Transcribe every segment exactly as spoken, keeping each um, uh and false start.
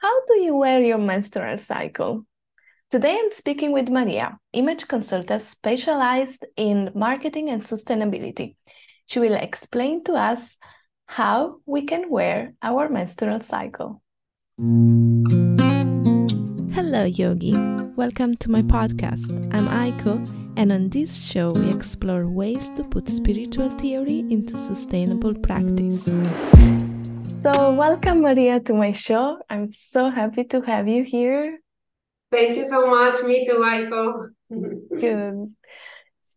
How do you wear your menstrual cycle? Today I'm speaking with Maria, image consultant specialized in marketing and sustainability. She will explain to us how we can wear our menstrual cycle. Hello, Yogi. Welcome to my podcast. I'm Aiko, and on this show we explore ways to put spiritual theory into sustainable practice. So welcome, Maria, to my show. I'm so happy to have you here. Thank you so much. Me too, Aiko. Good.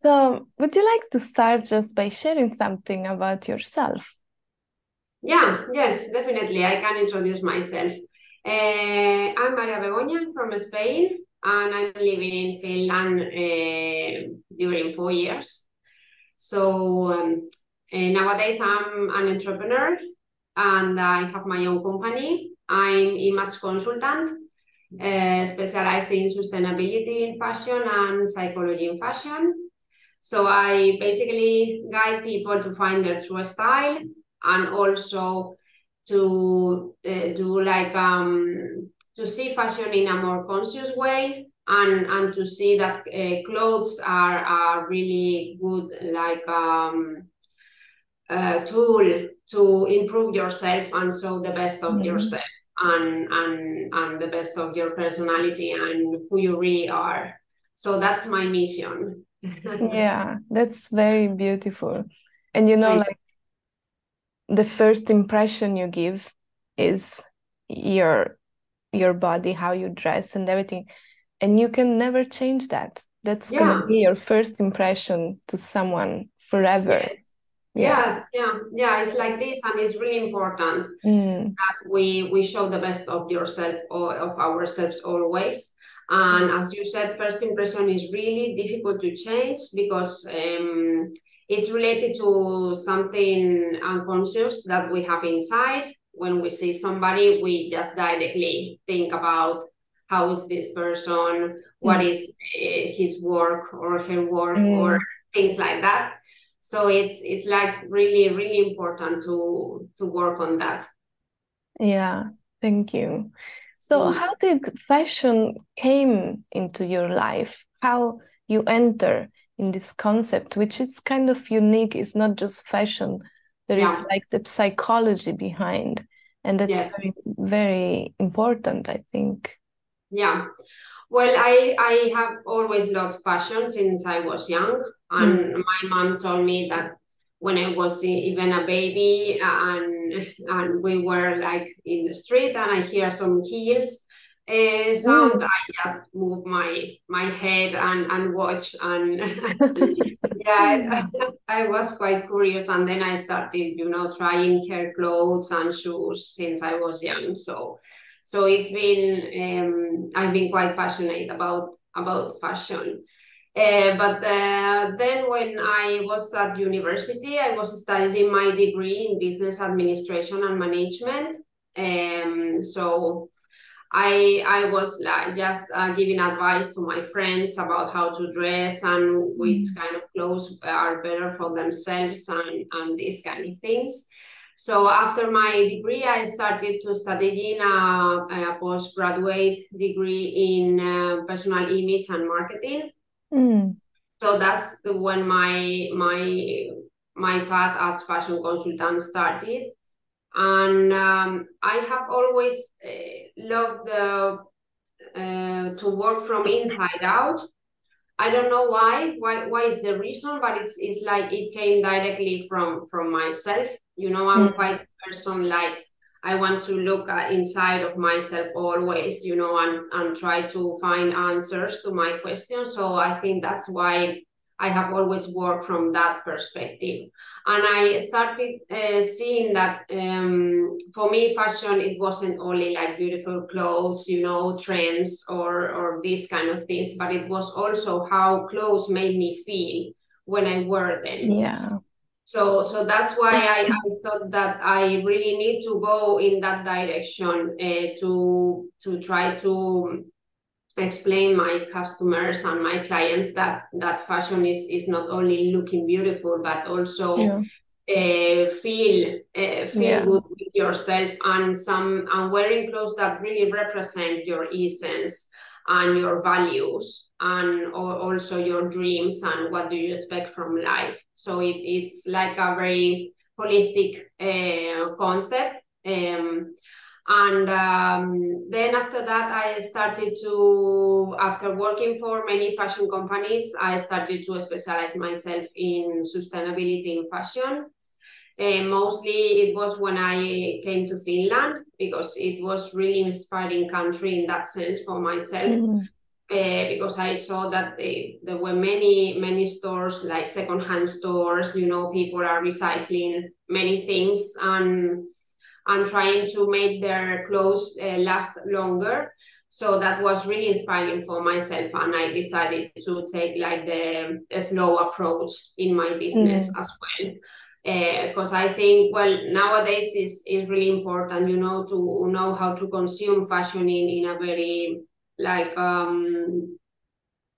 So would you like to start just by sharing something about yourself? Yeah, yes, definitely. I can introduce myself. Uh, I'm Maria Begoña from Spain, and I'm living in Finland uh, during four years. So um, nowadays I'm an entrepreneur and I have my own company. I'm image consultant, uh, specialized in sustainability in fashion and psychology in fashion. So I basically guide people to find their true style, and also to uh, do like um, to see fashion in a more conscious way, and, and to see that uh, clothes are are really good like um, uh, tool to improve yourself and show the best of mm-hmm. yourself and and and the best of your personality and who you really are. So that's my mission. Yeah, that's very beautiful, and you know, I- like. the first impression you give is your your body, how you dress and everything, and you can never change that. That's yeah. gonna be your first impression to someone forever. Yes. Yeah. yeah, yeah, yeah. It's like this, and it's really important mm. that we we show the best of yourself or of ourselves always. And as you said, first impression is really difficult to change because. Um, It's related to something unconscious that we have inside. When we see somebody, we just directly think about how is this person, what mm. is uh, his work or her work mm. or things like that. So it's it's like really, really important to, to work on that. Yeah, thank you. So mm. how did fashion came into your life? How you enter in this concept, which is kind of unique. It's not just fashion. There yeah. is like the psychology behind. And that's yes. very, very important, I think. Yeah. Well, I, I have always loved fashion since I was young. And mm. my mom told me that when I was even a baby and, and we were like in the street and I hear some heels, Uh, sound, mm. I just move my my head and, and watch and yeah, I, I was quite curious, and then I started, you know, trying her clothes and shoes since I was young. So, so it's been um, I've been quite passionate about about fashion. Uh, but uh, then when I was at university, I was studying my degree in business administration and management. Um, so. I I was like just uh, giving advice to my friends about how to dress and which kind of clothes are better for themselves and, and these kind of things. So after my degree, I started to study in a, a postgraduate degree in uh, personal image and marketing. Mm. So that's when my my my path as fashion consultant started. And um, I have always uh, loved uh, uh, to work from inside out. I don't know why, why, why is the reason, but it's it's like it came directly from, from myself. You know, I'm mm. quite a person, like I want to look at inside of myself always, you know, and, and try to find answers to my questions. So I think that's why I have always worked from that perspective. And I started uh, seeing that um, for me, fashion, it wasn't only like beautiful clothes, you know, trends or, or these kind of things, but it was also how clothes made me feel when I wore them. Yeah. So so that's why I, I thought that I really need to go in that direction uh, to to try to explain my customers and my clients that that fashion is is not only looking beautiful but also yeah. uh, feel uh, feel yeah. good with yourself, and some and wearing clothes that really represent your essence and your values, and or also your dreams and what do you expect from life. So it, it's like a very holistic uh, concept. Um, and um, then after that, I started to, after working for many fashion companies, I started to specialize myself in sustainability in fashion. Uh, mostly it was when I came to Finland, because it was really inspiring country in that sense for myself, mm-hmm. uh, because I saw that they, there were many, many stores, like secondhand stores, you know, people are recycling many things and and trying to make their clothes uh, last longer. So that was really inspiring for myself, and I decided to take like the a slow approach in my business mm-hmm. as well. Because uh, I think, well, nowadays is is really important, you know, to know how to consume fashion in, in a very, like, um,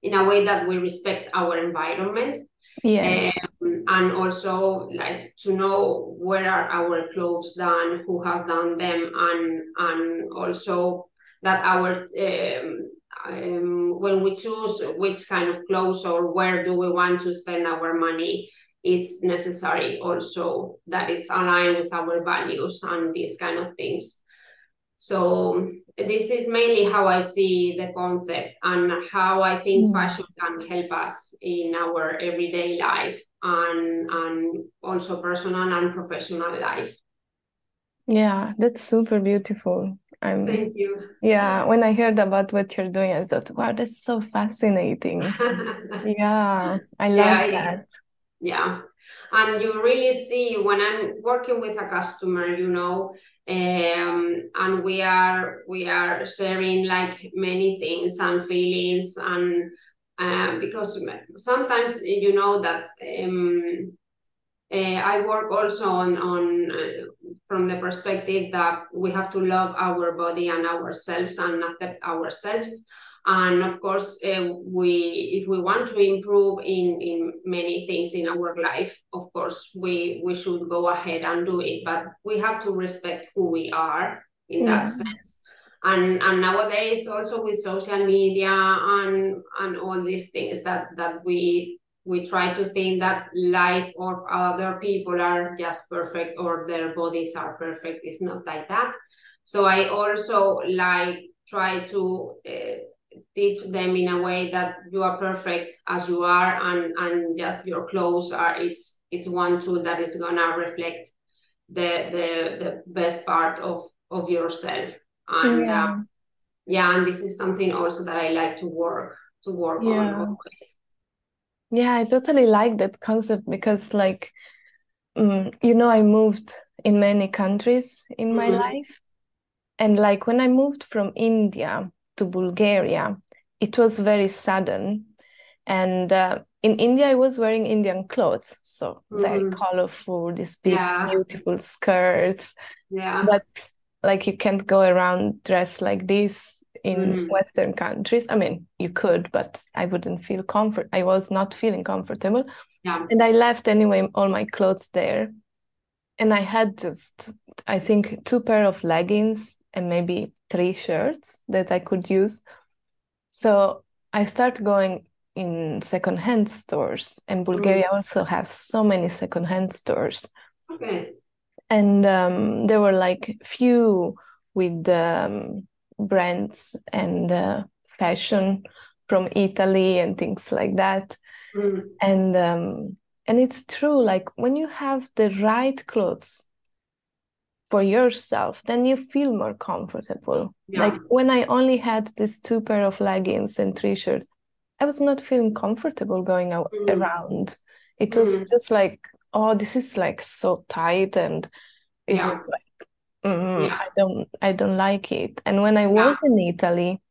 in a way that we respect our environment. Yes. Um, and also, like, to know where are our clothes done, who has done them, and and also that our, um, um, when we choose which kind of clothes or where do we want to spend our money, it's necessary also that it's aligned with our values and these kind of things. So this is mainly how I see the concept and how I think mm. fashion can help us in our everyday life and, and also personal and professional life. Yeah, that's super beautiful. I'm, Thank you. Yeah, when I heard about what you're doing, I thought, wow, that's so fascinating. yeah, I love yeah, that. Yeah, and you really see when I'm working with a customer, you know, um, and we are we are sharing like many things and feelings, and uh, because sometimes you know that um, uh, I work also on on uh, from the perspective that we have to love our body and ourselves and accept ourselves. And of course, uh, we if we want to improve in, in many things in our life, of course, we, we should go ahead and do it. But we have to respect who we are in mm-hmm. that sense. And and nowadays, also with social media and and all these things that, that we we try to think that life or other people are just perfect or their bodies are perfect. It's not like that. So I also like try to... Uh, teach them in a way that you are perfect as you are, and and just your clothes are it's it's one tool that is gonna reflect the the the best part of of yourself. And yeah, uh, yeah and this is something also that I like to work to work yeah. on always. Yeah, I totally like that concept, because like um, you know, I moved in many countries in mm-hmm. my life, and like when I moved from India to Bulgaria, it was very sudden. And uh, in India, I was wearing Indian clothes. So mm. very colorful, these big, yeah. beautiful skirts. Yeah. But like you can't go around dressed like this in mm. Western countries. I mean, you could, but I wouldn't feel comfort. I was not feeling comfortable. Yeah. And I left anyway all my clothes there. And I had just, I think, two pair of leggings and maybe three shirts that I could use. So I started going in secondhand stores, and Bulgaria mm. also has so many secondhand stores. Okay. And um, there were like few with um, brands and uh, fashion from Italy and things like that. Mm. And um, and it's true, like when you have the right clothes for yourself, then you feel more comfortable. Yeah. Like when I only had this two pair of leggings and three shirts, I was not feeling comfortable going out mm. around. It mm. was just like, oh, this is like so tight, and it's yeah. just like, mm, yeah. I don't, I don't like it. And when I was yeah. in Italy,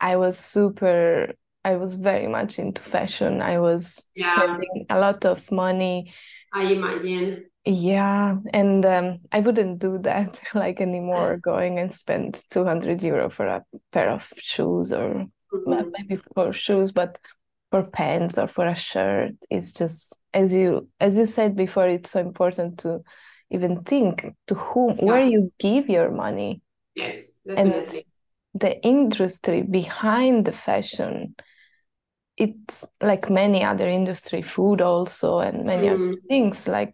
I was super, I was very much into fashion. I was yeah. spending a lot of money. I imagine. Yeah, and um, I wouldn't do that like anymore, going and spend two hundred euro for a pair of shoes, or mm-hmm. well, maybe for shoes, but for pants or for a shirt. It's just, as you as you said before, it's so important to even think to whom, where you give your money. Yes, definitely. And the industry behind the fashion, it's like many other industry, food also, and many mm. other things, like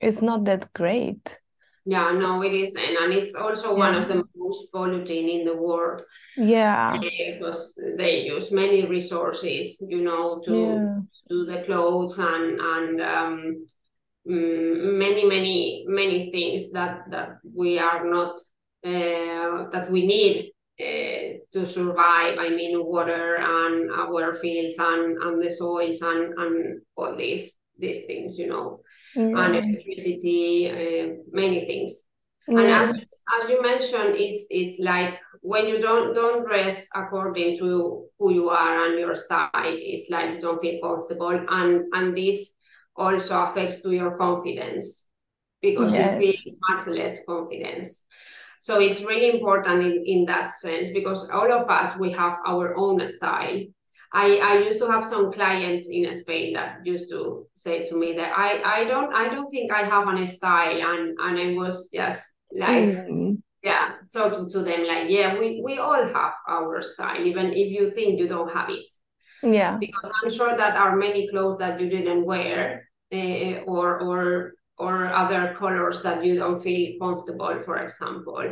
it's not that great. Yeah, no, it is. And, and it's also yeah. one of the most polluting in the world. Yeah. Because they use many resources, you know, to yeah. do the clothes and, and um, many, many, many things that, that we are not, uh, that we need uh, to survive. I mean, water and our fields and, and the soils and, and all these. these things, you know, mm. and electricity, uh, many things. Mm. And as as you mentioned, it's it's like when you don't don't dress according to who you are and your style, it's like you don't feel comfortable, and and this also affects to your confidence, because yes. you feel much less confidence. So it's really important in, in that sense, because all of us, we have our own style. I, I used to have some clients in Spain that used to say to me that I, I don't I don't think I have an style, and, and I was just like mm. yeah talking to them like yeah we, we all have our style, even if you think you don't have it, yeah because I'm sure that are many clothes that you didn't wear uh, or or or other colors that you don't feel comfortable, for example.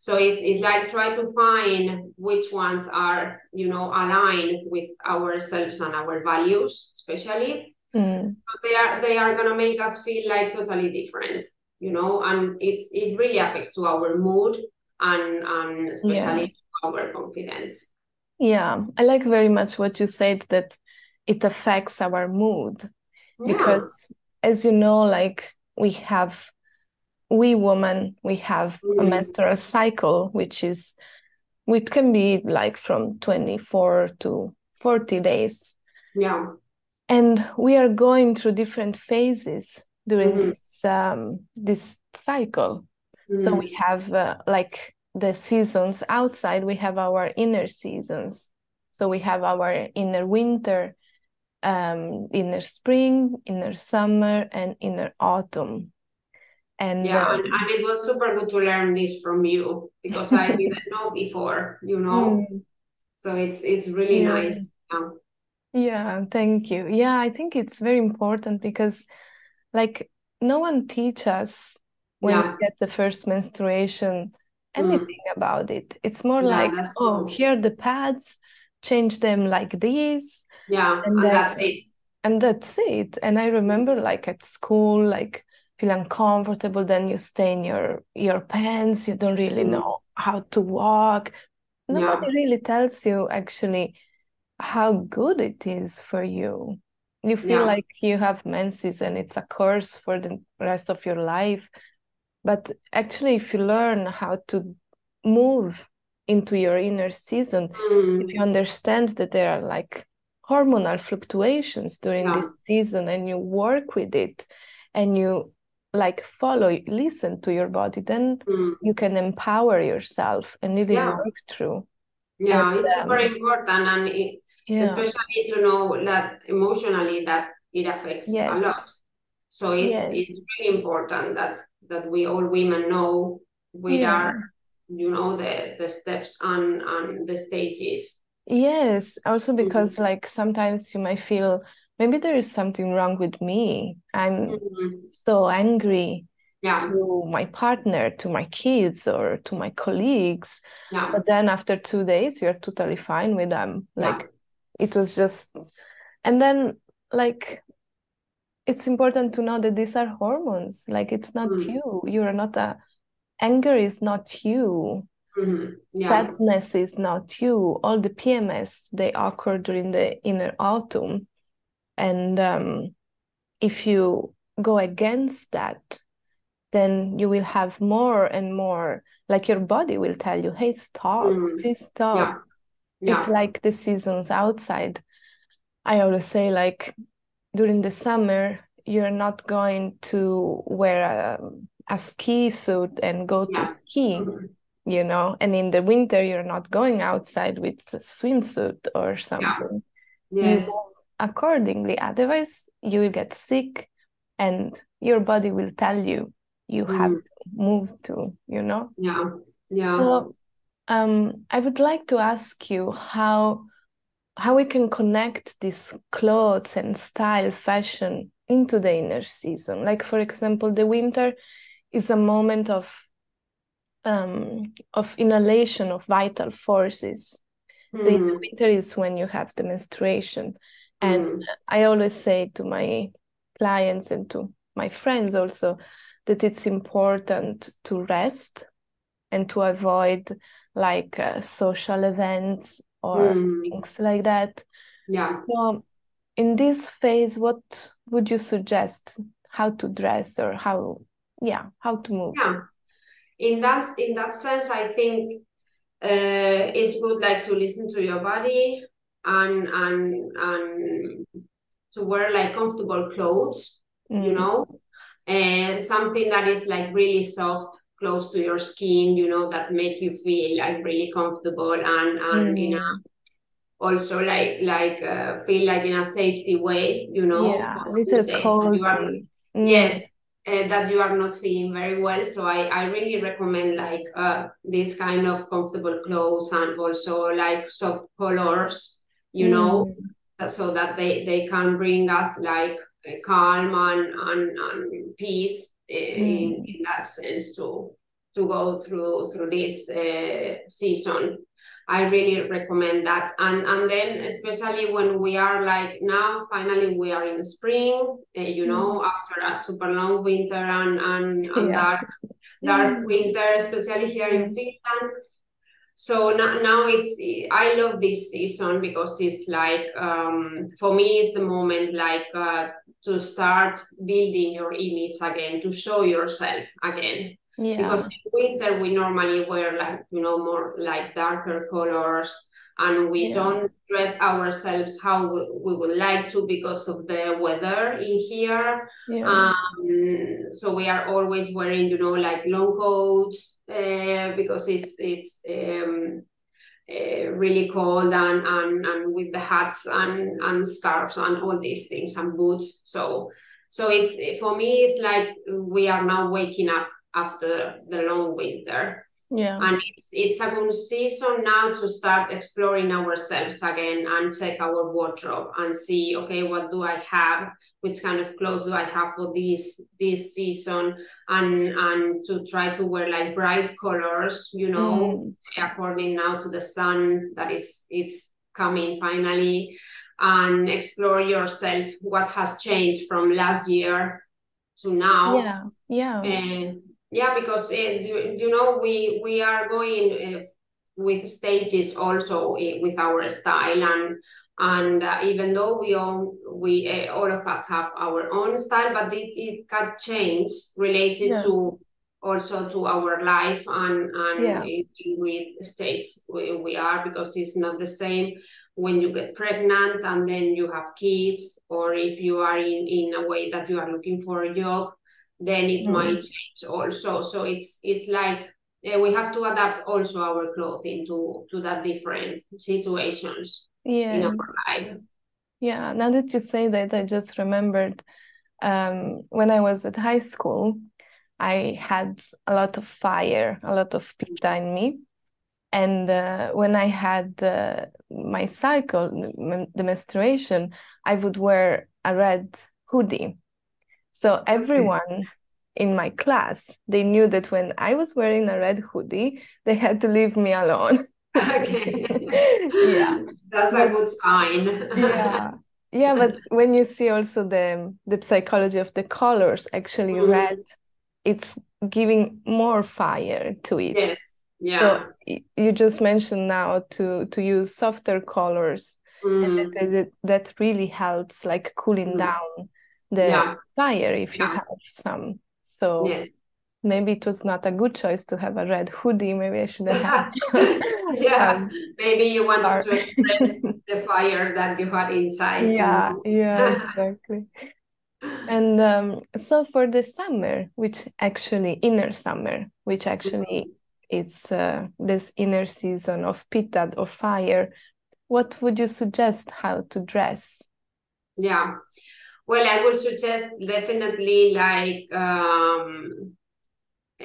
So it's it's like try to find which ones are, you know, aligned with ourselves and our values, especially. Mm. Because they are they are gonna make us feel like totally different, you know, and it's it really affects to our mood and and especially yeah. our confidence. Yeah, I like very much what you said, that it affects our mood, yeah. because as you know, like we have. We women, we have a menstrual cycle, which is, which can be like from twenty-four to forty days. Yeah. And we are going through different phases during mm-hmm. this um, this cycle. Mm-hmm. So we have uh, like the seasons outside, we have our inner seasons. So we have our inner winter, um, inner spring, inner summer, and inner autumn. And yeah, um, and, and it was super good to learn this from you, because I didn't know before, you know. Mm. So it's it's really yeah. nice. Yeah. yeah, thank you. Yeah, I think it's very important, because like no one teaches us when yeah. we get the first menstruation anything mm. about it. It's more yeah, like, oh, cool. here are the pads, change them like these. Yeah, and, and that, that's it. And that's it. And I remember like at school, like feel uncomfortable, then you stay in your your pants, you don't really know how to walk. Nobody yeah. really tells you actually how good it is for you. You feel yeah. like you have menses and it's a curse for the rest of your life, but actually if you learn how to move into your inner season, mm. if you understand that there are like hormonal fluctuations during yeah. this season, and you work with it and you like follow, listen to your body, then mm. you can empower yourself and really yeah. work through. Yeah, and, it's um, super important, and it, yeah. especially to know that emotionally that it affects yes. a lot. So it's yes. it's really important that that we all women know we yeah. are, you know, the the steps and and the stages. Yes, also because mm-hmm. like sometimes you might feel, maybe there is something wrong with me. I'm mm-hmm. so angry yeah. to my partner, to my kids, or to my colleagues. Yeah. But then after two days, you're totally fine with them. Like yeah. it was just, and then like, it's important to know that these are hormones. Like it's not mm-hmm. you, you are not a, anger is not you. Mm-hmm. Yeah. Sadness is not you. All the P M S, they occur during the inner autumn. And um, if you go against that, then you will have more and more, like your body will tell you, hey, stop, mm. please stop. Yeah. Yeah. It's like the seasons outside. I always say, like, during the summer, you're not going to wear a, a ski suit and go yeah. to ski, mm-hmm. you know, and in the winter, you're not going outside with a swimsuit or something. Yeah. Yes. You accordingly. Otherwise, you will get sick and your body will tell you you mm. have to move to, you know? Yeah, yeah. So um, I would like to ask you how how we can connect this clothes and style fashion into the inner season. Like, for example, the winter is a moment of um, of inhalation of vital forces. Mm. The, the winter is when you have the menstruation. And mm. I always say to my clients and to my friends also that it's important to rest and to avoid like uh, social events or mm. things like that. Yeah. So in this phase, what would you suggest? How to dress or how, yeah, how to move? Yeah. In that, in that sense, I think uh, it's good like to listen to your body and and and to wear like comfortable clothes, mm. you know, and something that is like really soft, close to your skin, you know, that make you feel like really comfortable and and mm. in a also like like uh, feel like in a safety way, you know, yeah, little cozy. Are, mm. Yes, uh, that you are not feeling very well. So I I really recommend like uh, this kind of comfortable clothes and also like soft colors, you mm. know, so that they they can bring us like calm and and, and peace. In, in that sense to to go through through this uh, season. I really recommend that, and and then especially when we are like now finally we are in spring, uh, you know, after a super long winter and and, and yeah. dark dark yeah. winter, especially here in Finland. So now, now it's, I love this season because it's like, um, for me, it's the moment like uh, to start building your image again, to show yourself again. Yeah. Because in winter, we normally wear like, you know, more like darker colors and we yeah. don't dress ourselves how we, we would like to because of the weather in here. Yeah. Um, so we are always wearing, you know, like long coats, Uh, because it's it's um, uh, really cold and, and and with the hats and and scarves and all these things and boots. So so it's for me it's like we are now waking up after the long winter. Yeah, and it's it's a good season now to start exploring ourselves again and check our wardrobe and see, okay, what do I have? Which kind of clothes do I have for this this season? And and to try to wear like bright colors, you know, mm. according now to the sun that is it's coming finally, and explore yourself. What has changed from last year to now? Yeah, yeah. And, yeah, because, uh, you, you know, we we are going uh, with stages also uh, with our style. And and uh, even though we all, we uh, all of us have our own style, but it, it can change related yeah. to also to our life and, and yeah. it, with stages we, we are, because it's not the same when you get pregnant and then you have kids, or if you are in, in a way that you are looking for a job, then it mm. might change also. So it's it's like uh, we have to adapt also our clothing to to that different situations yes. in our life. Yeah, now that you say that, I just remembered um, when I was at high school, I had a lot of fire, a lot of pitta in me. And uh, when I had uh, my cycle, the menstruation, I would wear a red hoodie. So everyone in my class, they knew that when I was wearing a red hoodie, they had to leave me alone. Okay. yeah. That's but, a good sign. yeah. Yeah, but when you see also the, the psychology of the colors, actually mm. red, it's giving more fire to it. Yes. Yeah. So you just mentioned now to, to use softer colors. Mm. And that, that, that really helps like cooling mm. down the yeah. fire if you yeah. have some. So yes. maybe it was not a good choice to have a red hoodie. Maybe I should have had yeah um, maybe you wanted or... to express the fire that you had inside. Yeah yeah exactly. And um, so for the summer, which actually inner summer, which actually is uh, this inner season of pitta or fire, what would you suggest how to dress? Yeah. Well, I would suggest definitely like um, uh,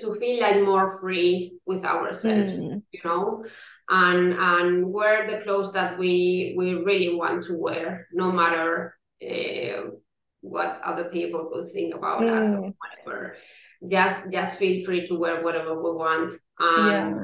to feel like more free with ourselves, mm. you know, and and wear the clothes that we we really want to wear, no matter uh, what other people could think about mm. us or whatever. Just just feel free to wear whatever we want, and yeah.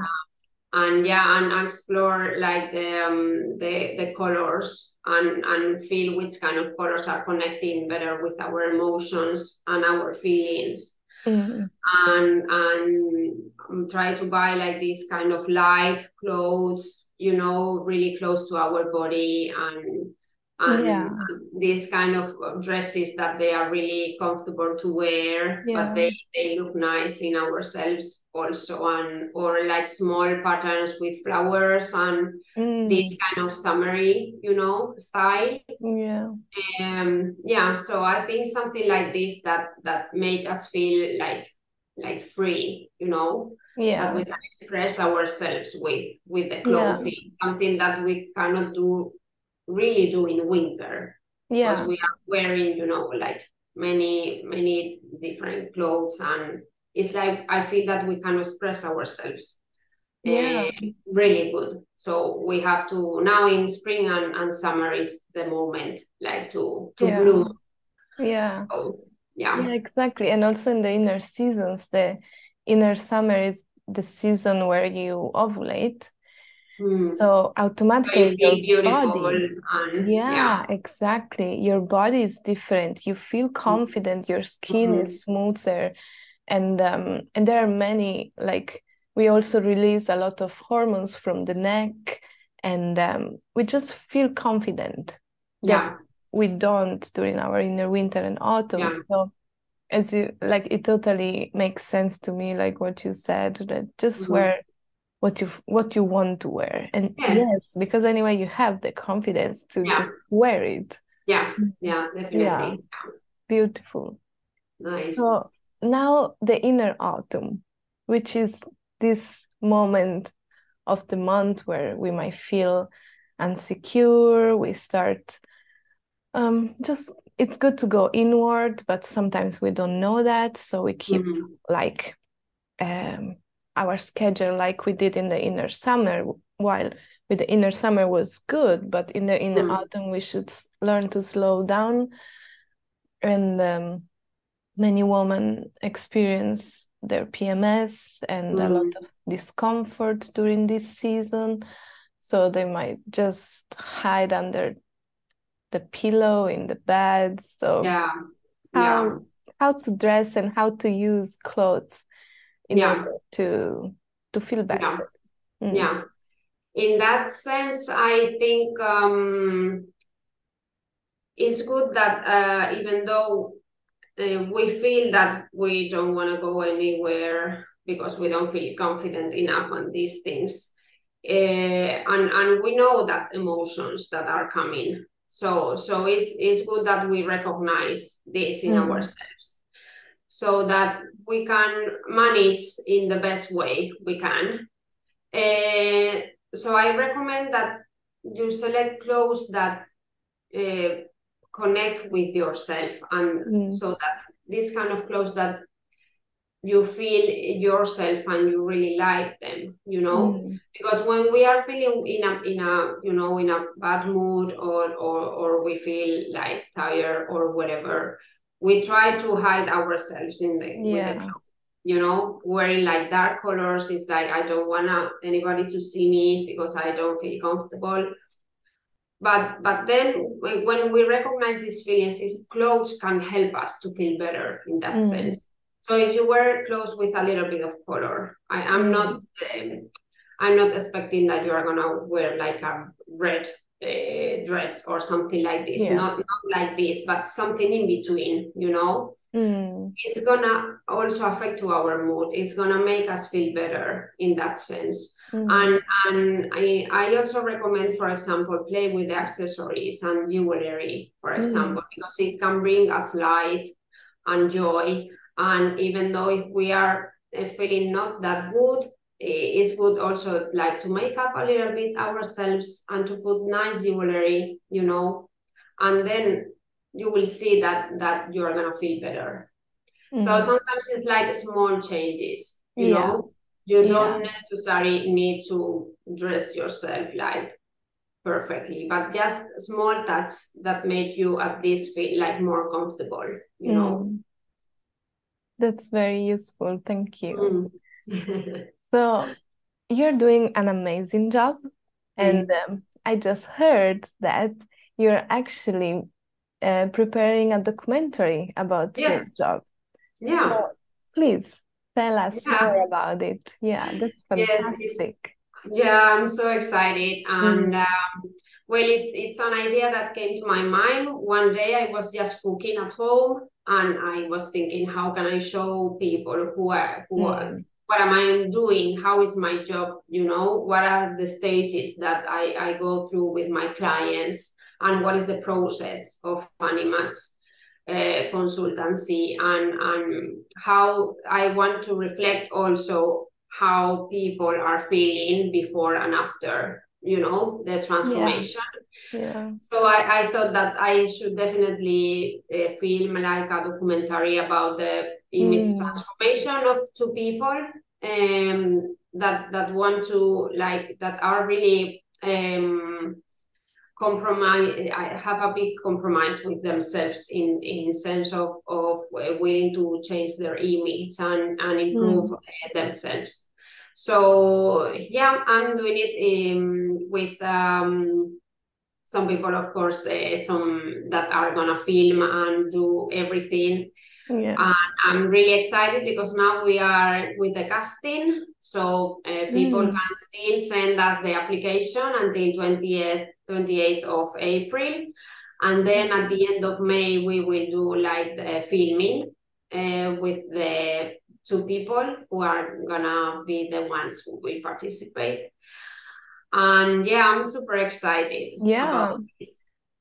and yeah, and explore like the um, the the colors. And, and feel which kind of colors are connecting better with our emotions and our feelings, mm-hmm. and and try to buy like these kind of light clothes, you know, really close to our body, and and yeah. these kind of dresses that they are really comfortable to wear, yeah. but they, they look nice in ourselves also, and or like small patterns with flowers and mm. this kind of summery, you know, style. Yeah. Um. Yeah. So I think something like this that that make us feel like like free, you know. Yeah. That we can express ourselves with with the clothing, yeah. something that we cannot do. really do in winter, yeah, because we are wearing, you know, like many many different clothes, and it's like I feel that we can express ourselves yeah uh, really good. So we have to now in spring and, and summer is the moment like to to yeah. bloom, yeah so yeah. yeah exactly. And also in the inner seasons, the inner summer is the season where you ovulate. So automatically your body, and, yeah, yeah, exactly. Your body is different. You feel confident. Your skin mm-hmm. is smoother, and um, and there are many, like we also release a lot of hormones from the neck, and um, we just feel confident. Yeah, that we don't during our inner winter and autumn. Yeah. So as you like, it totally makes sense to me. Like what you said, that just mm-hmm. wear. what you what you want to wear, and yes, yes because anyway you have the confidence to yeah. just wear it. Yeah yeah definitely yeah. Beautiful. Nice. So now the inner autumn, which is this moment of the month where we might feel insecure, we start um just it's good to go inward, but sometimes we don't know that, so we keep mm-hmm. like um our schedule like we did in the inner summer. While with the inner summer was good, but in the inner mm. autumn we should learn to slow down, and um, many women experience their P M S and mm. a lot of discomfort during this season, so they might just hide under the pillow in the bed. So yeah, how, yeah. how to dress and how to use clothes in yeah. order to to feel better. Yeah. Mm. yeah. In that sense, I think um, it's good that uh, even though uh, we feel that we don't want to go anywhere because we don't feel confident enough on these things, uh, and and we know that emotions that are coming. So so it's it's good that we recognize this in mm. ourselves, so that we can manage in the best way we can. Uh, so I recommend that you select clothes that uh, connect with yourself, and mm. so that this kind of clothes that you feel yourself and you really like them, you know, mm. because when we are feeling in a, in a, you know, in a bad mood, or, or, or we feel like tired or whatever, we try to hide ourselves in the, yeah. with the clothes, you know, wearing like dark colors. It's like, I don't want anybody to see me because I don't feel comfortable. But but then when we recognize these feelings, is clothes can help us to feel better in that mm. sense. So if you wear clothes with a little bit of color, I am not, um, I'm not expecting that you are gonna wear like a red Uh, dress or something like this, yeah. not not like this, but something in between, you know. mm. It's gonna also affect to our mood, it's gonna make us feel better in that sense. mm. and and I, I also recommend, for example, play with the accessories and jewelry, for example, mm. because it can bring us light and joy. And even though if we are feeling not that good, it's good also like to make up a little bit ourselves and to put nice jewelry, you know, and then you will see that that you are gonna feel better. Mm-hmm. So sometimes it's like small changes, you yeah. know. You don't yeah. necessarily need to dress yourself like perfectly, but just small touches that make you at least feel like more comfortable, you mm. know. That's very useful. Thank you. Mm. So you're doing an amazing job. And mm. um, I just heard that you're actually uh, preparing a documentary about yes. your job. Yeah. So please tell us yeah. more about it. Yeah, that's fantastic. Yes, yeah, I'm so excited. And mm-hmm. um, well, it's it's an idea that came to my mind. One day I was just cooking at home and I was thinking, how can I show people who are, who mm-hmm. are, what am I doing? How is my job? You know, what are the stages that I, I go through with my clients, and what is the process of Animat's uh, consultancy, and, and how I want to reflect also how people are feeling before and after, you know, the transformation. Yeah. Yeah. So I, I thought that I should definitely uh, film like a documentary about the image mm. transformation of two people um, that that want to like that are really um, compromise. I have a big compromise with themselves in in sense of of willing to change their image and and improve mm. themselves. So yeah, I'm doing it um, with um, some people, of course, uh, some that are gonna film and do everything. Yeah. And I'm really excited because now we are with the casting, so uh, people mm. can still send us the application until twentieth, twenty-eighth of April, and then at the end of May we will do like the filming uh, with the two people who are gonna be the ones who will participate. And yeah, I'm super excited. Yeah. About this.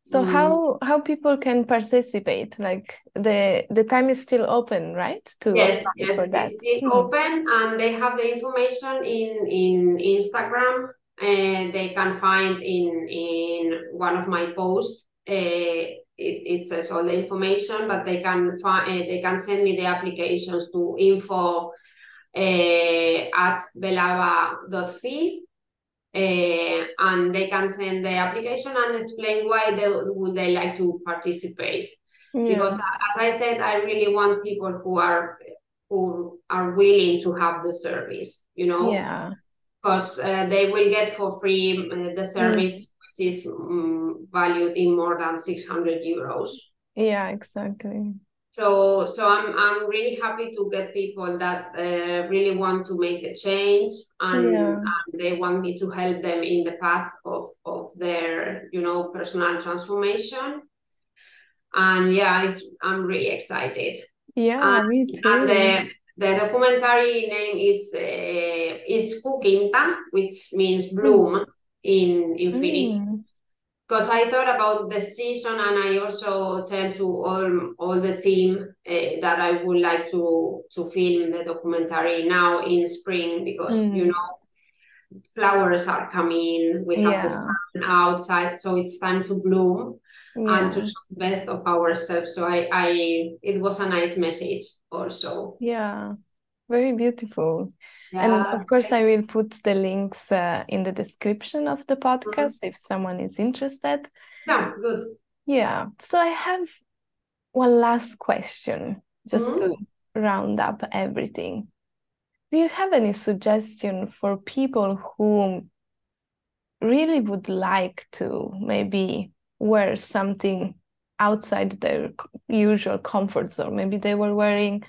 So mm-hmm. how how people can participate? Like the the time is still open, right? To yes, yes, for that. It's still mm-hmm. open, and they have the information in in Instagram, and they can find in in one of my posts. Uh, it, it says all the information, but they can find uh, they can send me the applications to info uh, at belaba dot f i. Uh, and they can send the application and explain why they would they like to participate. Yeah. Because as I said, I really want people who are who are willing to have the service, you know. Yeah. Because uh, they will get for free uh, the service, mm. which is um, valued in more than six hundred euros. Yeah, exactly. So, so I'm I'm really happy to get people that uh, really want to make the change, and, yeah. and they want me to help them in the path of, of their, you know, personal transformation. And yeah, it's, I'm really excited. Yeah, and, me too. And the, the documentary name is uh, is Kukinta, which means bloom mm. in in mm. Finnish. Because I thought about the season, and I also turned to all all the team uh, that I would like to to film the documentary now in spring, because mm. you know, flowers are coming, we have yeah. the sun outside, so it's time to bloom yeah. and to show the best of ourselves. So I, I it was a nice message also. Yeah, very beautiful. Yeah, and of course, I will put the links uh, in the description of the podcast mm-hmm. if someone is interested. Yeah, good. Yeah. So I have one last question just mm-hmm. to round up everything. Do you have any suggestion for people who really would like to maybe wear something outside their usual comfort zone? Maybe they were wearing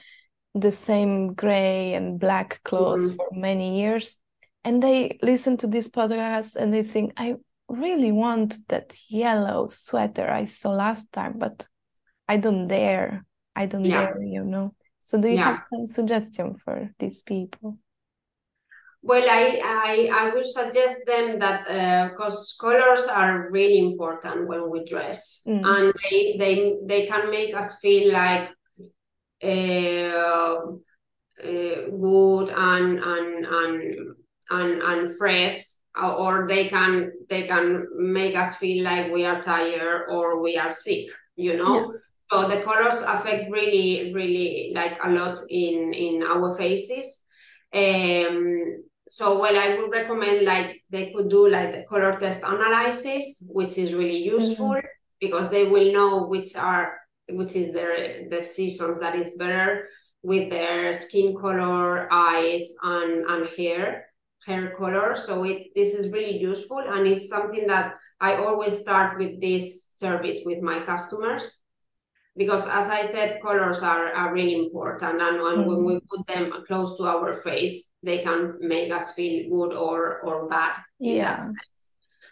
the same gray and black clothes mm-hmm. for many years, and they listen to this podcast and they think, I really want that yellow sweater I saw last time, but I don't dare I don't yeah. dare, you know. So do you yeah. have some suggestion for these people? Well, I I, I would suggest them that uh, because colors are really important when we dress mm. and they, they they can make us feel like Uh, uh, good and and and and and fresh, or they can they can make us feel like we are tired or we are sick, you know. Yeah. So the colors affect really, really like a lot in, in our faces. Um, so well, I would recommend like they could do like the color test analysis, which is really useful mm-hmm. because they will know which are which is their the seasons that is better with their skin color, eyes, and, and hair, hair color. So it this is really useful, and it's something that I always start with this service with my customers. Because as I said, colors are, are really important, and, and mm-hmm. when we put them close to our face, they can make us feel good or or bad. Yeah.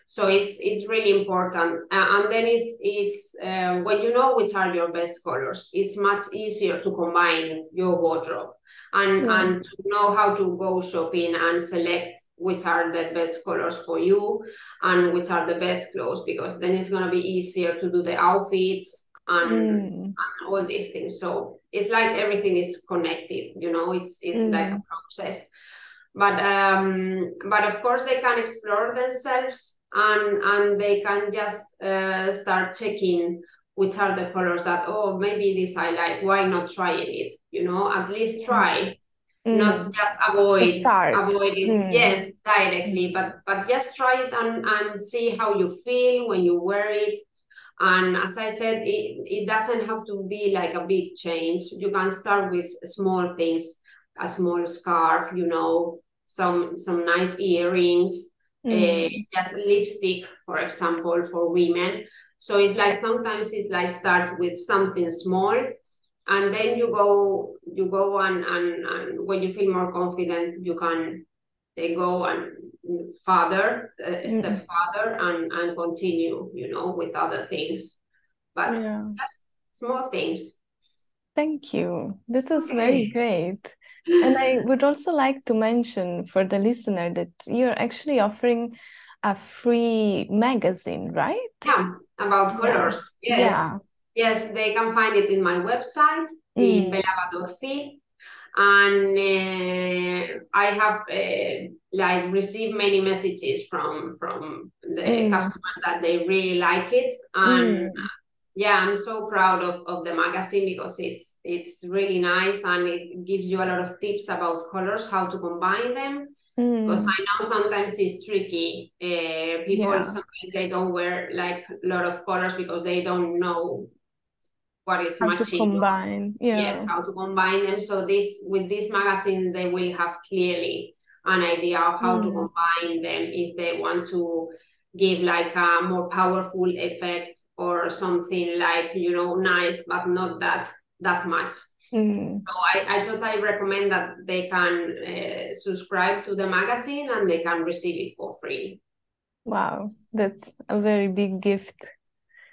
So it's it's really important, uh, and then it's it's uh, when you know which are your best colors, it's much easier to combine your wardrobe and mm-hmm. and to know how to go shopping and select which are the best colors for you and which are the best clothes, because then it's gonna be easier to do the outfits. And, mm. and all these things. So it's like everything is connected, you know, it's it's mm. like a process. But um but of course they can explore themselves, and and they can just uh, start checking which are the colors that, oh, maybe this I like, why not trying it, you know, at least try, mm. not just avoid start. avoid it mm. yes directly, but but just try it and and see how you feel when you wear it. And as I said, it, it doesn't have to be like a big change. You can start with small things, a small scarf, you know, some some nice earrings, mm. uh, just lipstick, for example, for women. So it's like sometimes it's like start with something small, and then you go you go and and, and when you feel more confident, you can they go and farther, uh, mm-hmm. step farther, and, and continue, you know, with other things. But yeah. just small things. Thank you. That was very great. And I would also like to mention for the listener that you're actually offering a free magazine, right? Yeah, about colors. Yeah. Yes. Yeah. Yes, they can find it in my website, mm. in belaba dot f i. And uh, I have uh, like received many messages from from the mm. customers that they really like it, and mm. yeah, I'm so proud of, of the magazine because it's it's really nice, and it gives you a lot of tips about colors, how to combine them. Mm. Because I know sometimes it's tricky. Uh, people yeah. sometimes they don't wear like a lot of colors because they don't know what is how matching. To combine. Yeah. Yes, how to combine them. So this with this magazine, they will have clearly an idea of how mm. to combine them if they want to give like a more powerful effect or something like, you know, nice, but not that that much. Mm. So I, I totally recommend that they can uh, subscribe to the magazine, and they can receive it for free. Wow, that's a very big gift.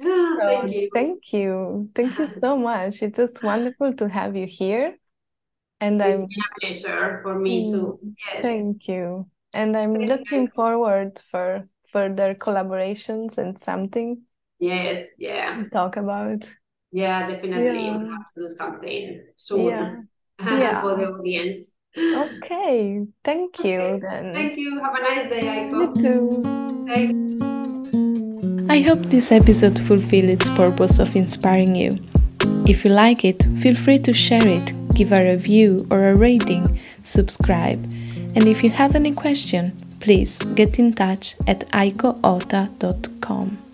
So, thank you. Thank you. Thank you so much. It's just wonderful to have you here. And it's I'm, been a pleasure for me too. Yes. Thank you. And I'm thank looking you. forward for further collaborations and something. Yes, yeah. To talk about. Yeah, definitely. Yeah. We have to do something soon yeah. yeah. for the audience. Okay. Thank you. Okay. Then. Thank you. Have a nice day, Aiko. You too. Thanks. I hope this episode fulfilled its purpose of inspiring you. If you like it, feel free to share it, give a review or a rating, subscribe, and if you have any question, please get in touch at aiko ota dot com.